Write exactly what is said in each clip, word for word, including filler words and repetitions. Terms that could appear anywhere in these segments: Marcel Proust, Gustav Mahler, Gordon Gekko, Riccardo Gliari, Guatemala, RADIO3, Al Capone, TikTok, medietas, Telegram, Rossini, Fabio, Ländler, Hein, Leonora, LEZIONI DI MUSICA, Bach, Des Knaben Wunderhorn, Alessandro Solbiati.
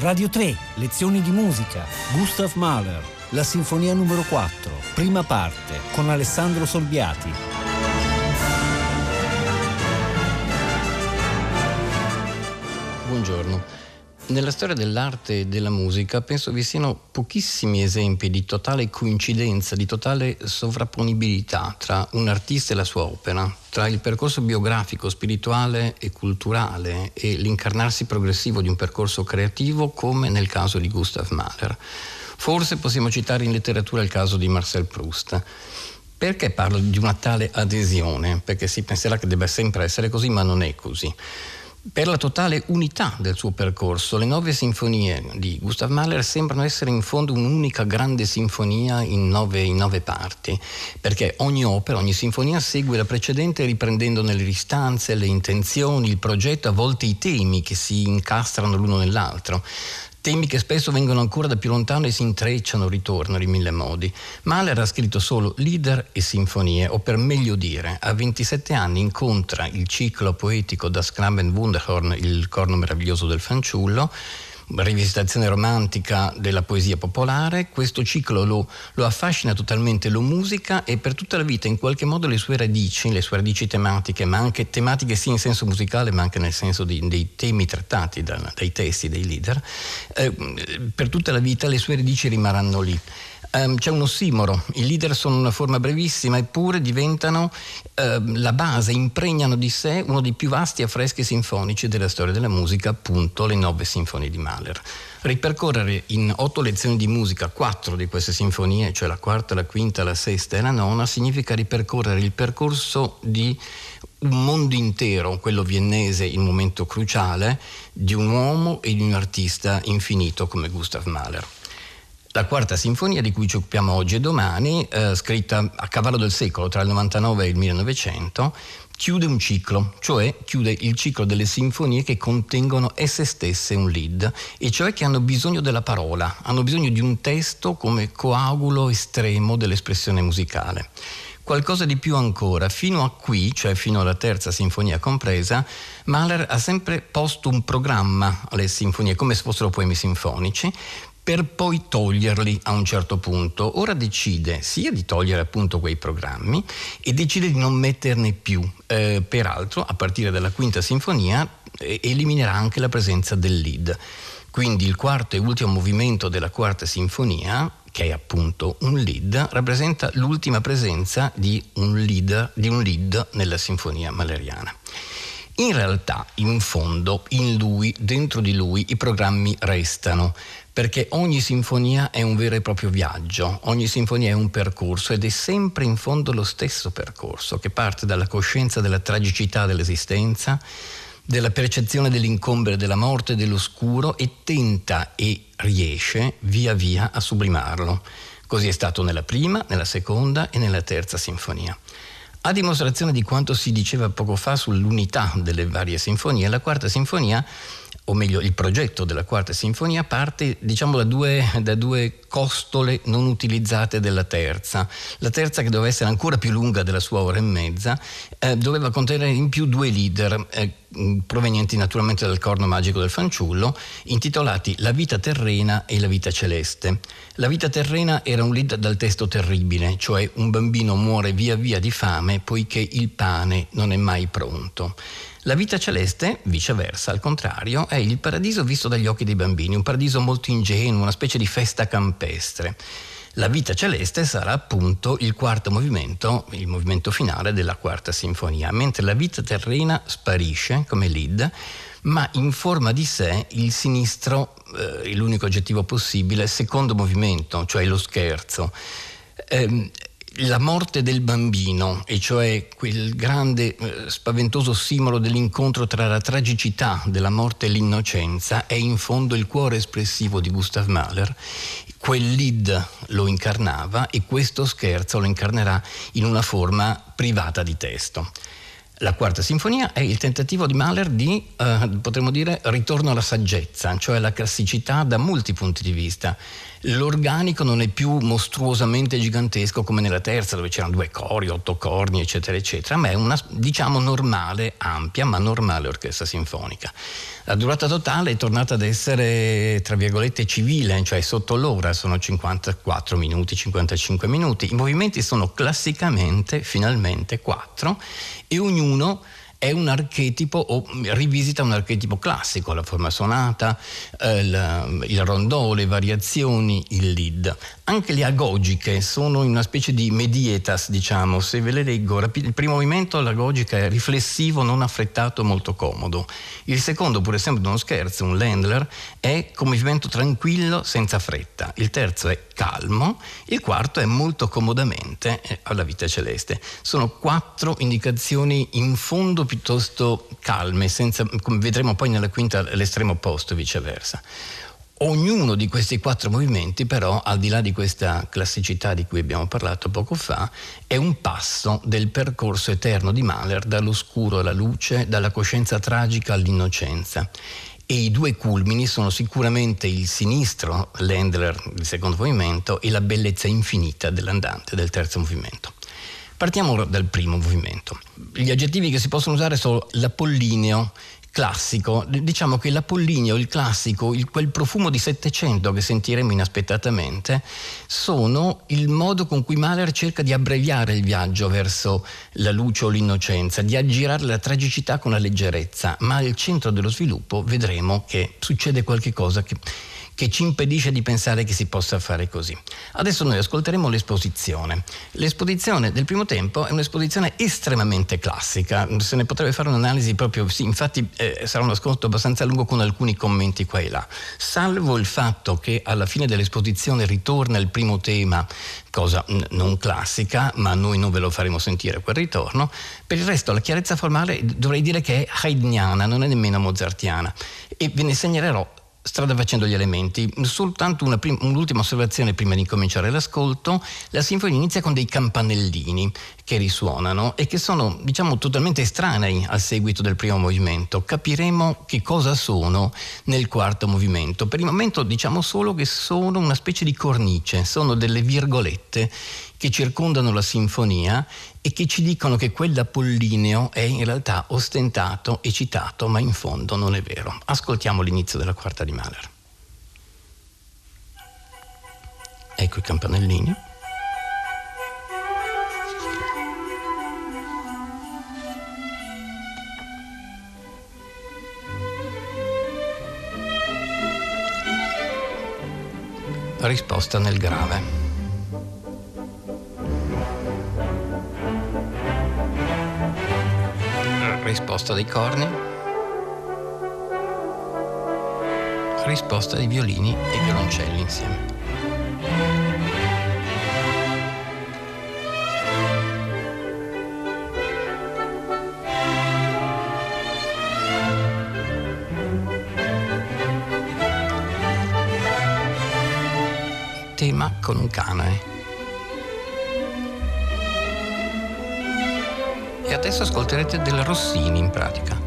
Radio tre, lezioni di musica, Gustav Mahler, la sinfonia numero quattro, prima parte, con Alessandro Solbiati. Buongiorno. Nella storia dell'arte e della musica penso vi siano pochissimi esempi di totale coincidenza, di totale sovrapponibilità tra un artista e la sua opera, tra il percorso biografico, spirituale e culturale e l'incarnarsi progressivo di un percorso creativo come nel caso di Gustav Mahler. Forse possiamo citare in letteratura il caso di Marcel Proust. Perché parlo di una tale adesione? Perché si penserà che debba sempre essere così, ma non è così. Per la totale unità del suo percorso, le nove sinfonie di Gustav Mahler sembrano essere in fondo un'unica grande sinfonia in nove, in nove parti, perché ogni opera, ogni sinfonia segue la precedente riprendendone le istanze, le intenzioni, il progetto, a volte i temi che si incastrano l'uno nell'altro. Temi che spesso vengono ancora da più lontano e si intrecciano, ritornano in mille modi. Mahler ha scritto solo lieder e sinfonie, o per meglio dire, a ventisette anni incontra il ciclo poetico Des Knaben Wunderhorn, il corno meraviglioso del fanciullo, rivisitazione romantica della poesia popolare. Questo ciclo lo, lo affascina totalmente, lo musica e per tutta la vita in qualche modo le sue radici, le sue radici tematiche, ma anche tematiche sia in senso musicale ma anche nel senso di, dei temi trattati da, dai testi, dei leader, eh, per tutta la vita le sue radici rimarranno lì. C'è un ossimoro, i leader sono una forma brevissima eppure diventano eh, la base, impregnano di sé uno dei più vasti affreschi sinfonici della storia della musica, appunto le nove sinfonie di Mahler. Ripercorrere in otto lezioni di musica quattro di queste sinfonie, cioè la quarta, la quinta, la sesta e la nona, significa ripercorrere il percorso di un mondo intero, quello viennese, il momento cruciale di un uomo e di un artista infinito come Gustav Mahler. La quarta sinfonia di cui ci occupiamo oggi e domani, eh, scritta a cavallo del secolo tra il novantanove e il millenovecento, chiude un ciclo, cioè chiude il ciclo delle sinfonie che contengono esse stesse un lead, e cioè che hanno bisogno della parola, hanno bisogno di un testo come coagulo estremo dell'espressione musicale. Qualcosa di più ancora, fino a qui, cioè fino alla terza sinfonia compresa, Mahler ha sempre posto un programma alle sinfonie, come se fossero poemi sinfonici, per poi toglierli a un certo punto. Ora decide sia di togliere appunto quei programmi e decide di non metterne più. Eh, peraltro, a partire dalla quinta sinfonia, eh, eliminerà anche la presenza del lead. Quindi il quarto e ultimo movimento della quarta sinfonia, che è appunto un lead, rappresenta l'ultima presenza di un lead, di un lead nella sinfonia mahleriana. In realtà, in fondo, in lui, dentro di lui, i programmi restano, perché ogni sinfonia è un vero e proprio viaggio, ogni sinfonia è un percorso ed è sempre in fondo lo stesso percorso che parte dalla coscienza della tragicità dell'esistenza, della percezione dell'incombere della morte, dell'oscuro, e tenta e riesce via via a sublimarlo. Così è stato nella prima, nella seconda e nella terza sinfonia. A dimostrazione di quanto si diceva poco fa sull'unità delle varie sinfonie, la quarta sinfonia, o meglio il progetto della quarta sinfonia, parte diciamo da due, da due costole non utilizzate della terza. La terza, che doveva essere ancora più lunga della sua ora e mezza, eh, doveva contenere in più due leader eh, provenienti naturalmente dal corno magico del fanciullo, intitolati La vita terrena e La vita celeste. La vita terrena era un lead dal testo terribile, cioè un bambino muore via via di fame poiché il pane non è mai pronto. La vita celeste, viceversa, al contrario, è il paradiso visto dagli occhi dei bambini, un paradiso molto ingenuo, una specie di festa campestre. La vita celeste sarà appunto il quarto movimento, il movimento finale della quarta sinfonia, mentre la vita terrena sparisce come lead, ma informa di sé il sinistro, eh, l'unico aggettivo possibile, secondo movimento, cioè lo scherzo. Ehm, La morte del bambino, e cioè quel grande eh, spaventoso simbolo dell'incontro tra la tragicità della morte e l'innocenza, è in fondo il cuore espressivo di Gustav Mahler. Quel lead lo incarnava e questo scherzo lo incarnerà in una forma privata di testo. La quarta sinfonia è il tentativo di Mahler di, eh, potremmo dire, ritorno alla saggezza, cioè alla classicità da molti punti di vista. L'organico non è più mostruosamente gigantesco come nella terza, dove c'erano due cori, otto corni, eccetera, eccetera, ma è una, diciamo, normale, ampia, ma normale orchestra sinfonica. La durata totale è tornata ad essere, tra virgolette, civile, cioè sotto l'ora, sono cinquantaquattro minuti, cinquantacinque minuti. I movimenti sono classicamente, finalmente, quattro, e ognuno è un archetipo o rivisita un archetipo classico, la forma sonata, eh, la, il rondò, le variazioni, il lead. Anche le agogiche sono in una specie di medietas, diciamo, se ve le leggo. Il primo movimento, l'agogica, è riflessivo, non affrettato, molto comodo. Il secondo, pur essendo uno scherzo, un Ländler, è con movimento tranquillo, senza fretta. Il terzo è calmo, il quarto è molto comodamente alla vita celeste. Sono quattro indicazioni in fondo piuttosto calme, senza, come vedremo poi nella quinta, l'estremo opposto e viceversa. Ognuno di questi quattro movimenti, però, al di là di questa classicità di cui abbiamo parlato poco fa, è un passo del percorso eterno di Mahler, dall'oscuro alla luce, dalla coscienza tragica all'innocenza. E i due culmini sono sicuramente il sinistro, Ländler, del secondo movimento, e la bellezza infinita dell'andante, del terzo movimento. Partiamo ora dal primo movimento. Gli aggettivi che si possono usare sono l'apollineo, classico. Diciamo che l'apollineo, il classico, il, quel profumo di Settecento che sentiremo inaspettatamente, sono il modo con cui Mahler cerca di abbreviare il viaggio verso la luce o l'innocenza, di aggirare la tragicità con la leggerezza, ma al centro dello sviluppo vedremo che succede qualche cosa che, che ci impedisce di pensare che si possa fare così. Adesso noi ascolteremo l'esposizione. L'esposizione del primo tempo è un'esposizione estremamente classica, se ne potrebbe fare un'analisi proprio, sì, infatti eh, sarà un ascolto abbastanza lungo con alcuni commenti qua e là, salvo il fatto che alla fine dell'esposizione ritorna il primo tema, cosa n- non classica, ma noi non ve lo faremo sentire quel ritorno. Per il resto la chiarezza formale dovrei dire che è haydniana, non è nemmeno mozartiana, e ve ne segnalerò strada facendo gli elementi. Soltanto una prim- un'ultima osservazione prima di cominciare l'ascolto: la sinfonia inizia con dei campanellini che risuonano e che sono, diciamo, totalmente estranei al seguito del primo movimento. Capiremo che cosa sono nel quarto movimento. Per il momento diciamo solo che sono una specie di cornice, sono delle virgolette che circondano la sinfonia e che ci dicono che quell'apollineo è in realtà ostentato e citato, ma in fondo non è vero. Ascoltiamo l'inizio della quarta di Mahler. Ecco i campanellini. Risposta nel grave. Risposta dei corni, risposta dei violini e violoncelli insieme. Tema con un canone. E adesso ascolterete del Rossini in pratica.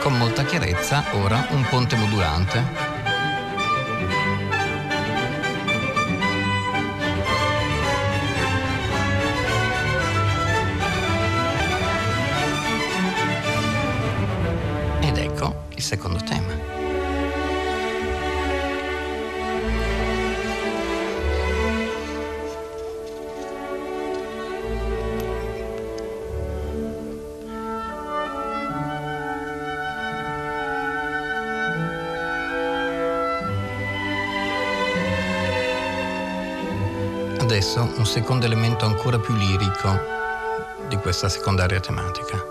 Con molta chiarezza ora un ponte modulante. Ed ecco il secondo tema. Adesso un secondo elemento ancora più lirico di questa secondaria tematica.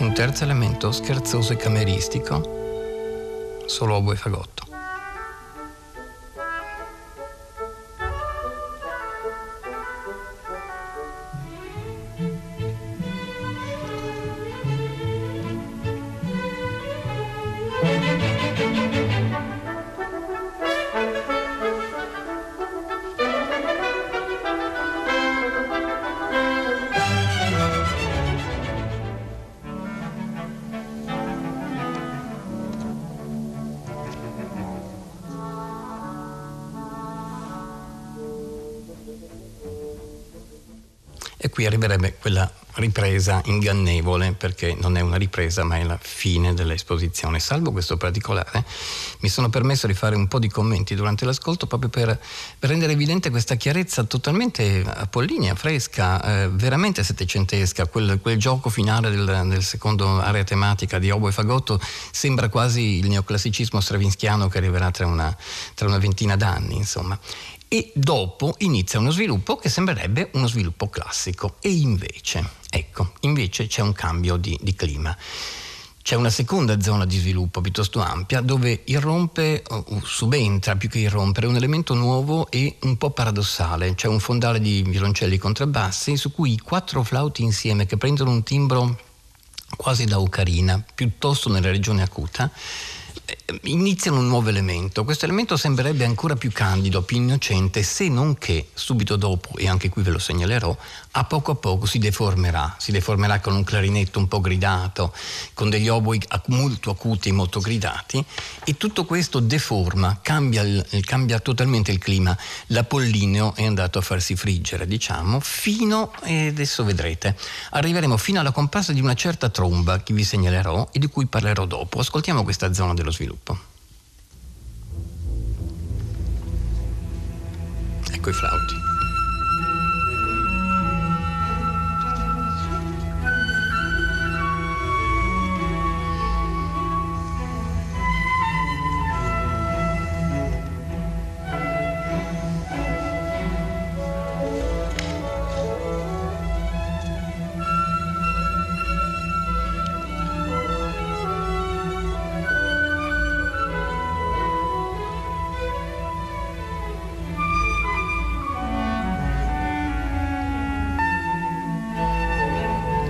un terzo elemento scherzoso e cameristico, solo oboe e fagotto. Qui arriverebbe quella ripresa ingannevole, perché non è una ripresa ma è la fine dell'esposizione. Salvo questo particolare, mi sono permesso di fare un po' di commenti durante l'ascolto proprio per, per rendere evidente questa chiarezza totalmente apollinea, fresca, eh, veramente settecentesca. Quel, quel gioco finale del, del secondo area tematica di oboe e fagotto sembra quasi il neoclassicismo stravinskiano che arriverà tra una, tra una ventina d'anni, insomma. E dopo inizia uno sviluppo che sembrerebbe uno sviluppo classico, e invece, ecco, invece c'è un cambio di, di clima. C'è una seconda zona di sviluppo piuttosto ampia dove irrompe, o subentra più che irrompere, un elemento nuovo e un po' paradossale. C'è un fondale di violoncelli contrabbassi su cui i quattro flauti insieme, che prendono un timbro quasi da ocarina, piuttosto nella regione acuta, iniziano un nuovo elemento. Questo elemento sembrerebbe ancora più candido, più innocente, se non che subito dopo, e anche qui ve lo segnalerò, a poco a poco si deformerà, si deformerà con un clarinetto un po' gridato, con degli oboi molto acuti, molto gridati, e tutto questo deforma, cambia, il, cambia totalmente il clima. L'Apollineo è andato a farsi friggere, diciamo, fino, e adesso vedrete, arriveremo fino alla comparsa di una certa tromba che vi segnalerò e di cui parlerò dopo. Ascoltiamo questa zona dello sviluppo. Ecco i flauti.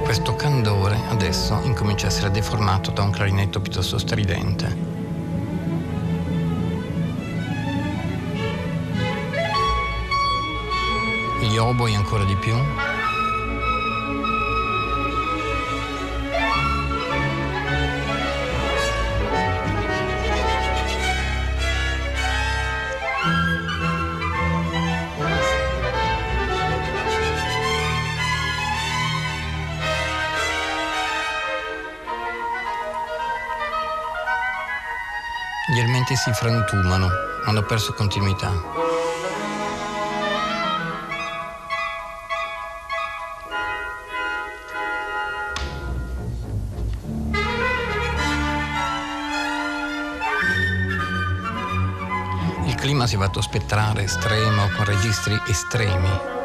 Questo candore adesso incomincia a essere deformato da un clarinetto piuttosto stridente. Gli oboi ancora di più. Gli elementi si frantumano, hanno perso continuità. Il clima si va ad spettrare, estremo, con registri estremi.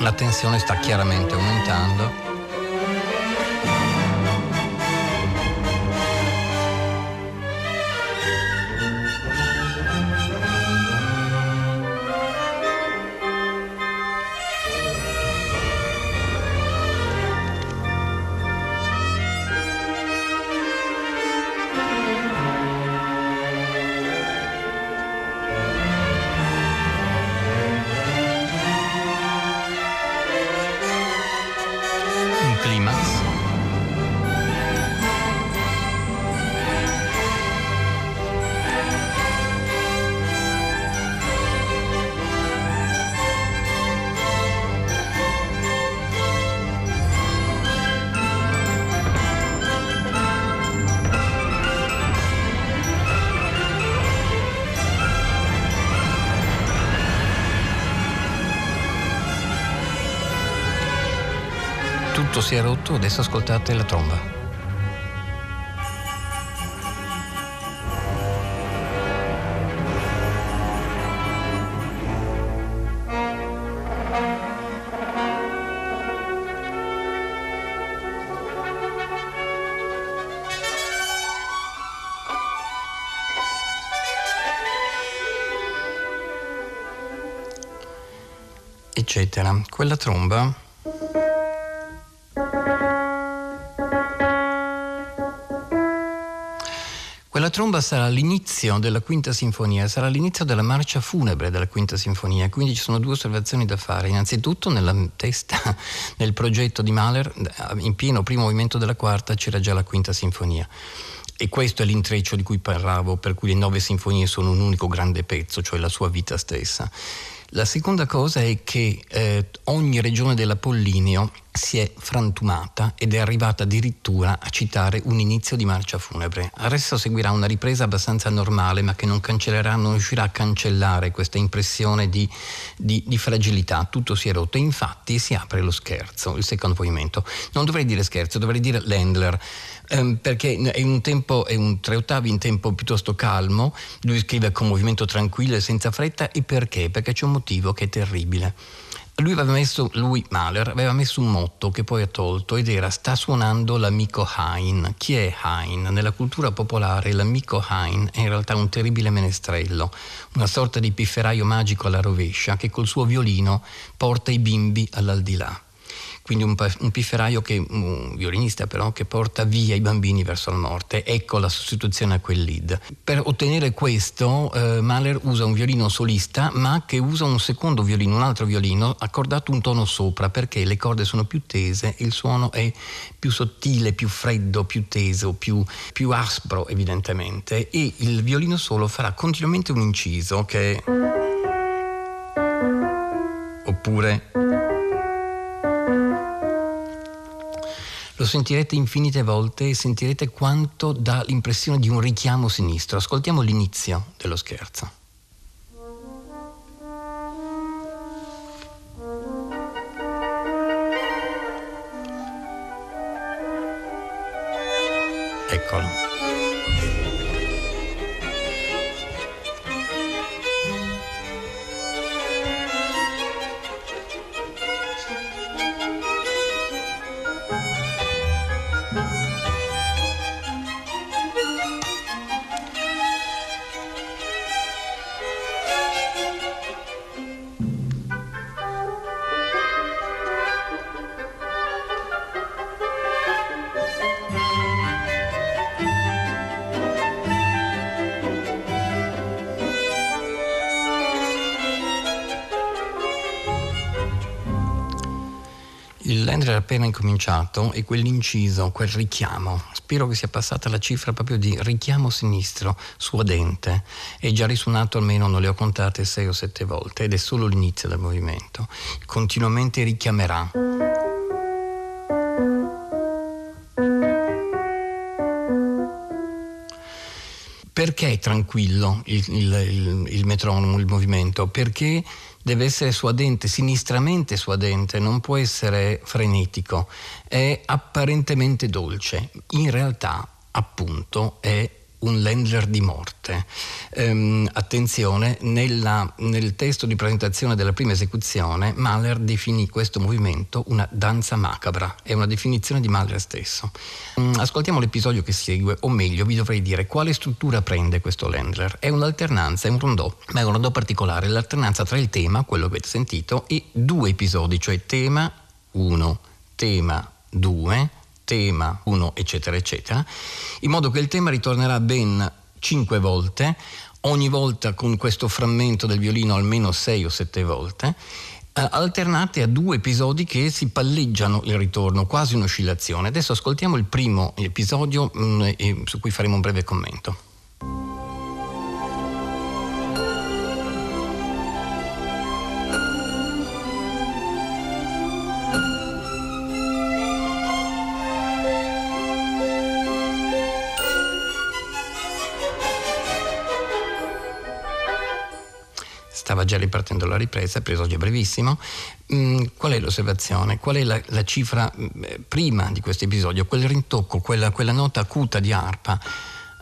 La tensione sta chiaramente aumentando. tutto si è rotto, adesso ascoltate la tromba. Eccetera. Quella tromba quella tromba sarà l'inizio della quinta sinfonia, sarà l'inizio della marcia funebre della quinta sinfonia, quindi ci sono due osservazioni da fare. Innanzitutto, nella testa, nel progetto di Mahler, in pieno primo movimento della quarta c'era già la quinta sinfonia. E questo è l'intreccio di cui parlavo, per cui le nove sinfonie sono un unico grande pezzo, cioè la sua vita stessa. La seconda cosa è che eh, ogni regione dell'Apollineo si è frantumata ed è arrivata addirittura a citare un inizio di marcia funebre. Adesso seguirà una ripresa abbastanza normale, ma che non cancellerà, non riuscirà a cancellare questa impressione di, di, di fragilità. Tutto si è rotto. Infatti si apre lo scherzo, il secondo movimento. Non dovrei dire scherzo, dovrei dire Ländler, ehm, perché è un tempo, è un tre ottavi in tempo piuttosto calmo. Lui scrive con movimento tranquillo e senza fretta. E perché? Perché c'è un motivo che è terribile. Lui aveva messo, lui Mahler, aveva messo un motto che poi ha tolto, ed era: sta suonando l'amico Hein. Chi è Hein? Nella cultura popolare l'amico Hein è in realtà un terribile menestrello, una sorta di pifferaio magico alla rovescia che col suo violino porta i bimbi all'aldilà. Quindi un, un pifferaio, che, un violinista però, che porta via i bambini verso la morte. Ecco la sostituzione a quel lead. Per ottenere questo eh, Mahler usa un violino solista, ma che usa un secondo violino, un altro violino, accordato un tono sopra, perché le corde sono più tese, il suono è più sottile, più freddo, più teso, più, più aspro evidentemente, e il violino solo farà continuamente un inciso che... oppure... Lo sentirete infinite volte e sentirete quanto dà l'impressione di un richiamo sinistro. Ascoltiamo l'inizio dello scherzo. Eccolo. Era appena incominciato, e quell'inciso, quel richiamo, spero che sia passata la cifra proprio di richiamo sinistro, suadente, è già risuonato almeno, non le ho contate, sei o sette volte, ed è solo l'inizio del movimento. Continuamente richiamerà. Perché è tranquillo il, il, il, il metronomo, il movimento? Perché deve essere suadente, sinistramente suadente, non può essere frenetico, è apparentemente dolce, in realtà appunto è un Ländler di morte. Ehm, attenzione, nella, nel testo di presentazione della prima esecuzione Mahler definì questo movimento una danza macabra, è una definizione di Mahler stesso. Ehm, ascoltiamo l'episodio che segue, o meglio vi dovrei dire quale struttura prende questo Ländler. È un'alternanza, è un rondò, ma è un rondò particolare, l'alternanza tra il tema, quello che avete sentito, e due episodi, cioè tema uno, tema due, tema uno, eccetera eccetera, in modo che il tema ritornerà ben cinque volte, ogni volta con questo frammento del violino almeno sei o sette volte, eh, alternate a due episodi che si palleggiano il ritorno, quasi un'oscillazione. Adesso ascoltiamo il primo episodio, mh, su cui faremo un breve commento. Stava stava già ripartendo la ripresa, episodio brevissimo. Mm, qual è l'osservazione? Qual è la, la cifra eh, prima di questo episodio? Quel rintocco, quella, quella nota acuta di arpa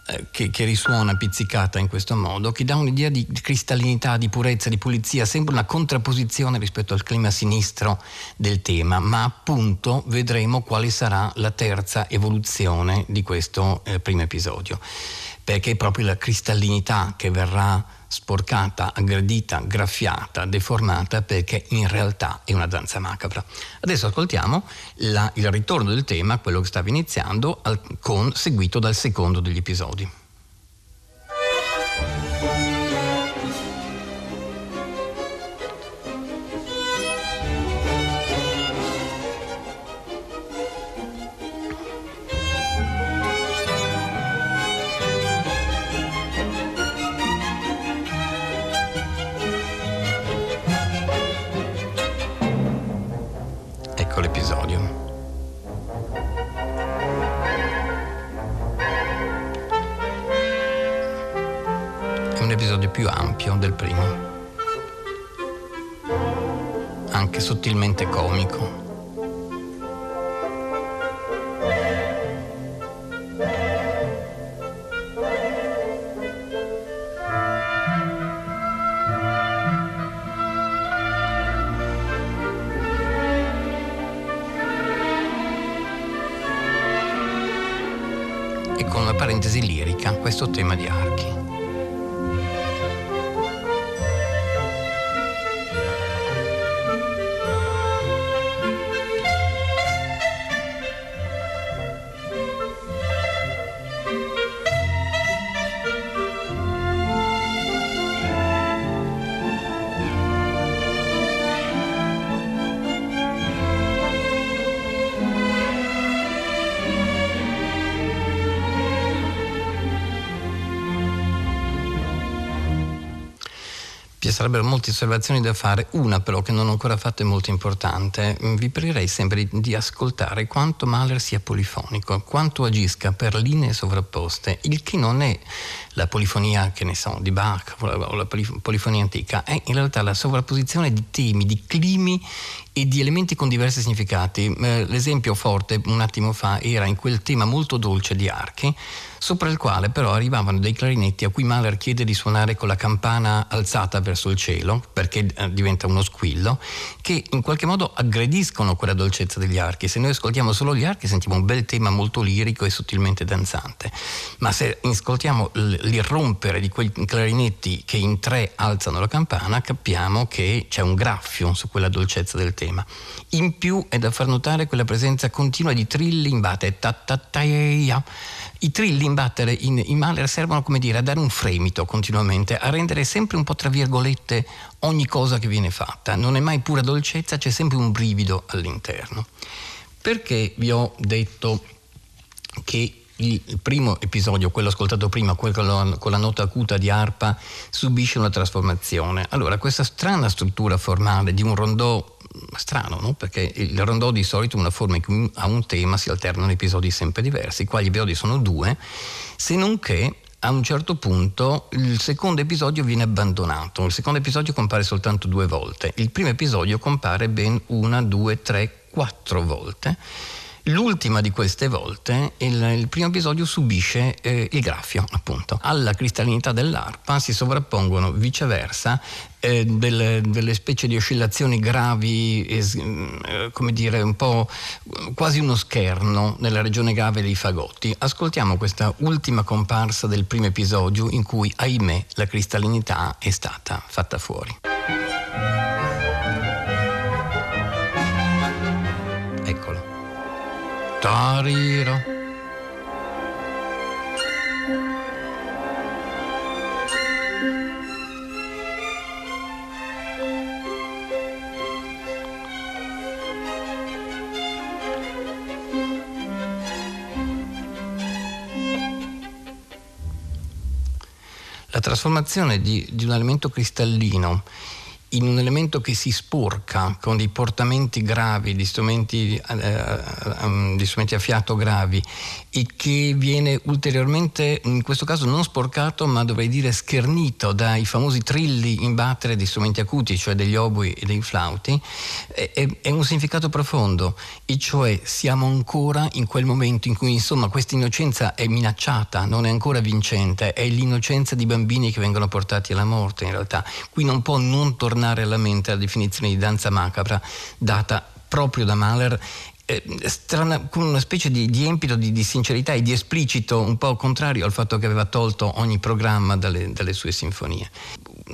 eh, che, che risuona pizzicata in questo modo, che dà un'idea di cristallinità, di purezza, di pulizia, sembra una contrapposizione rispetto al clima sinistro del tema, ma appunto vedremo quale sarà la terza evoluzione di questo eh, primo episodio, perché è proprio la cristallinità che verrà sporcata, aggredita, graffiata, deformata, perché in realtà è una danza macabra. Adesso ascoltiamo la, il ritorno del tema, quello che stava iniziando, al, con, seguito dal secondo degli episodi. Più ampio del primo, anche sottilmente comico. E con una parentesi lirica, questo tema di archi. Sarebbero molte osservazioni da fare, una però che non ho ancora fatto è molto importante. Vi pregherei sempre di, di ascoltare quanto Mahler sia polifonico, quanto agisca per linee sovrapposte, il che non è la polifonia, che ne so, di Bach o la polifonia antica, è in realtà la sovrapposizione di temi, di climi e di elementi con diversi significati. L'esempio forte un attimo fa era in quel tema molto dolce di archi, sopra il quale però arrivavano dei clarinetti a cui Mahler chiede di suonare con la campana alzata verso il cielo, perché diventa uno squillo, che in qualche modo aggrediscono quella dolcezza degli archi. Se noi ascoltiamo solo gli archi sentiamo un bel tema molto lirico e sottilmente danzante, ma se ascoltiamo l'irrompere di quei clarinetti che in tre alzano la campana capiamo che c'è un graffio su quella dolcezza del tema. In più è da far notare quella presenza continua di trilli in battere. I trilli in battere in, in Mahler servono, come dire, a dare un fremito continuamente, a rendere sempre un po' tra virgolette ogni cosa che viene fatta. Non è mai pura dolcezza, c'è sempre un brivido all'interno. Perché vi ho detto che il primo episodio, quello ascoltato prima, quello con la nota acuta di arpa, subisce una trasformazione? Allora, questa strana struttura formale di un rondò strano, no? Perché il rondò di solito è una forma in cui a un tema si alternano episodi sempre diversi, qua gli episodi sono due, se non che a un certo punto il secondo episodio viene abbandonato. Il secondo episodio compare soltanto due volte, il primo episodio compare ben una, due, tre, quattro volte. L'ultima di queste volte, il, il primo episodio subisce eh, il graffio, appunto. Alla cristallinità dell'arpa si sovrappongono viceversa eh, delle, delle specie di oscillazioni gravi, eh, come dire, un po' quasi uno scherno nella regione grave dei fagotti. Ascoltiamo questa ultima comparsa del primo episodio in cui, ahimè, la cristallinità è stata fatta fuori. Eccolo. Tariro. La trasformazione di, di un elemento cristallino in un elemento che si sporca con dei portamenti gravi, di strumenti, eh, di strumenti a fiato gravi, e che viene ulteriormente, in questo caso non sporcato ma dovrei dire schernito dai famosi trilli in battere di strumenti acuti, cioè degli oboi e dei flauti, è, è un significato profondo, e cioè siamo ancora in quel momento in cui insomma questa innocenza è minacciata, non è ancora vincente, è l'innocenza di bambini che vengono portati alla morte in realtà. Qui non può non tornare alla mente la definizione di danza macabra data proprio da Mahler, eh, strana, con una specie di, di empito di, di sincerità e di esplicito un po' contrario al fatto che aveva tolto ogni programma dalle, dalle sue sinfonie.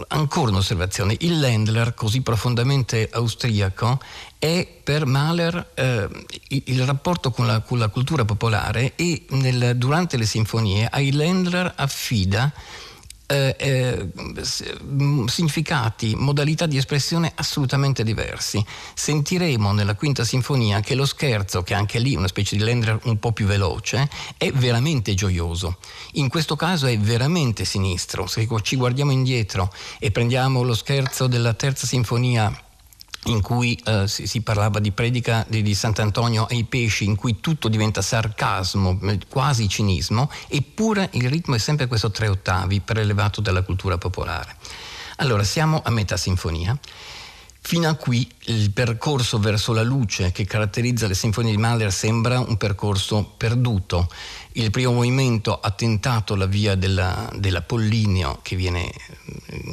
Ancora un'osservazione, il Ländler, così profondamente austriaco, è per Mahler eh, il rapporto con la, con la cultura popolare, e nel, durante le sinfonie ai Ländler affida Eh, eh, significati, modalità di espressione assolutamente diversi. Sentiremo nella Quinta Sinfonia che lo scherzo, che anche lì una specie di Ländler un po' più veloce, è veramente gioioso. In questo caso è veramente sinistro. Se ci guardiamo indietro e prendiamo lo scherzo della Terza Sinfonia, in cui eh, si, si parlava di predica di, di Sant'Antonio ai pesci, in cui tutto diventa sarcasmo, quasi cinismo, eppure il ritmo è sempre questo tre ottavi prelevato dalla cultura popolare. Allora siamo a metà sinfonia. Fino a qui il percorso verso la luce che caratterizza le sinfonie di Mahler sembra un percorso perduto. Il primo movimento ha tentato la via della, dell'Apollinio, che viene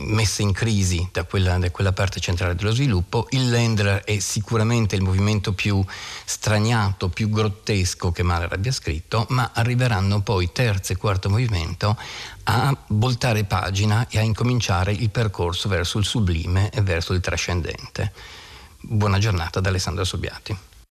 messa in crisi da quella, da quella parte centrale dello sviluppo. Il Ländler è sicuramente il movimento più straniato, più grottesco che Mahler abbia scritto, ma arriveranno poi terzo e quarto movimento a voltare pagina e a incominciare il percorso verso il sublime e verso il trascendente. Buona giornata da Alessandro Solbiati.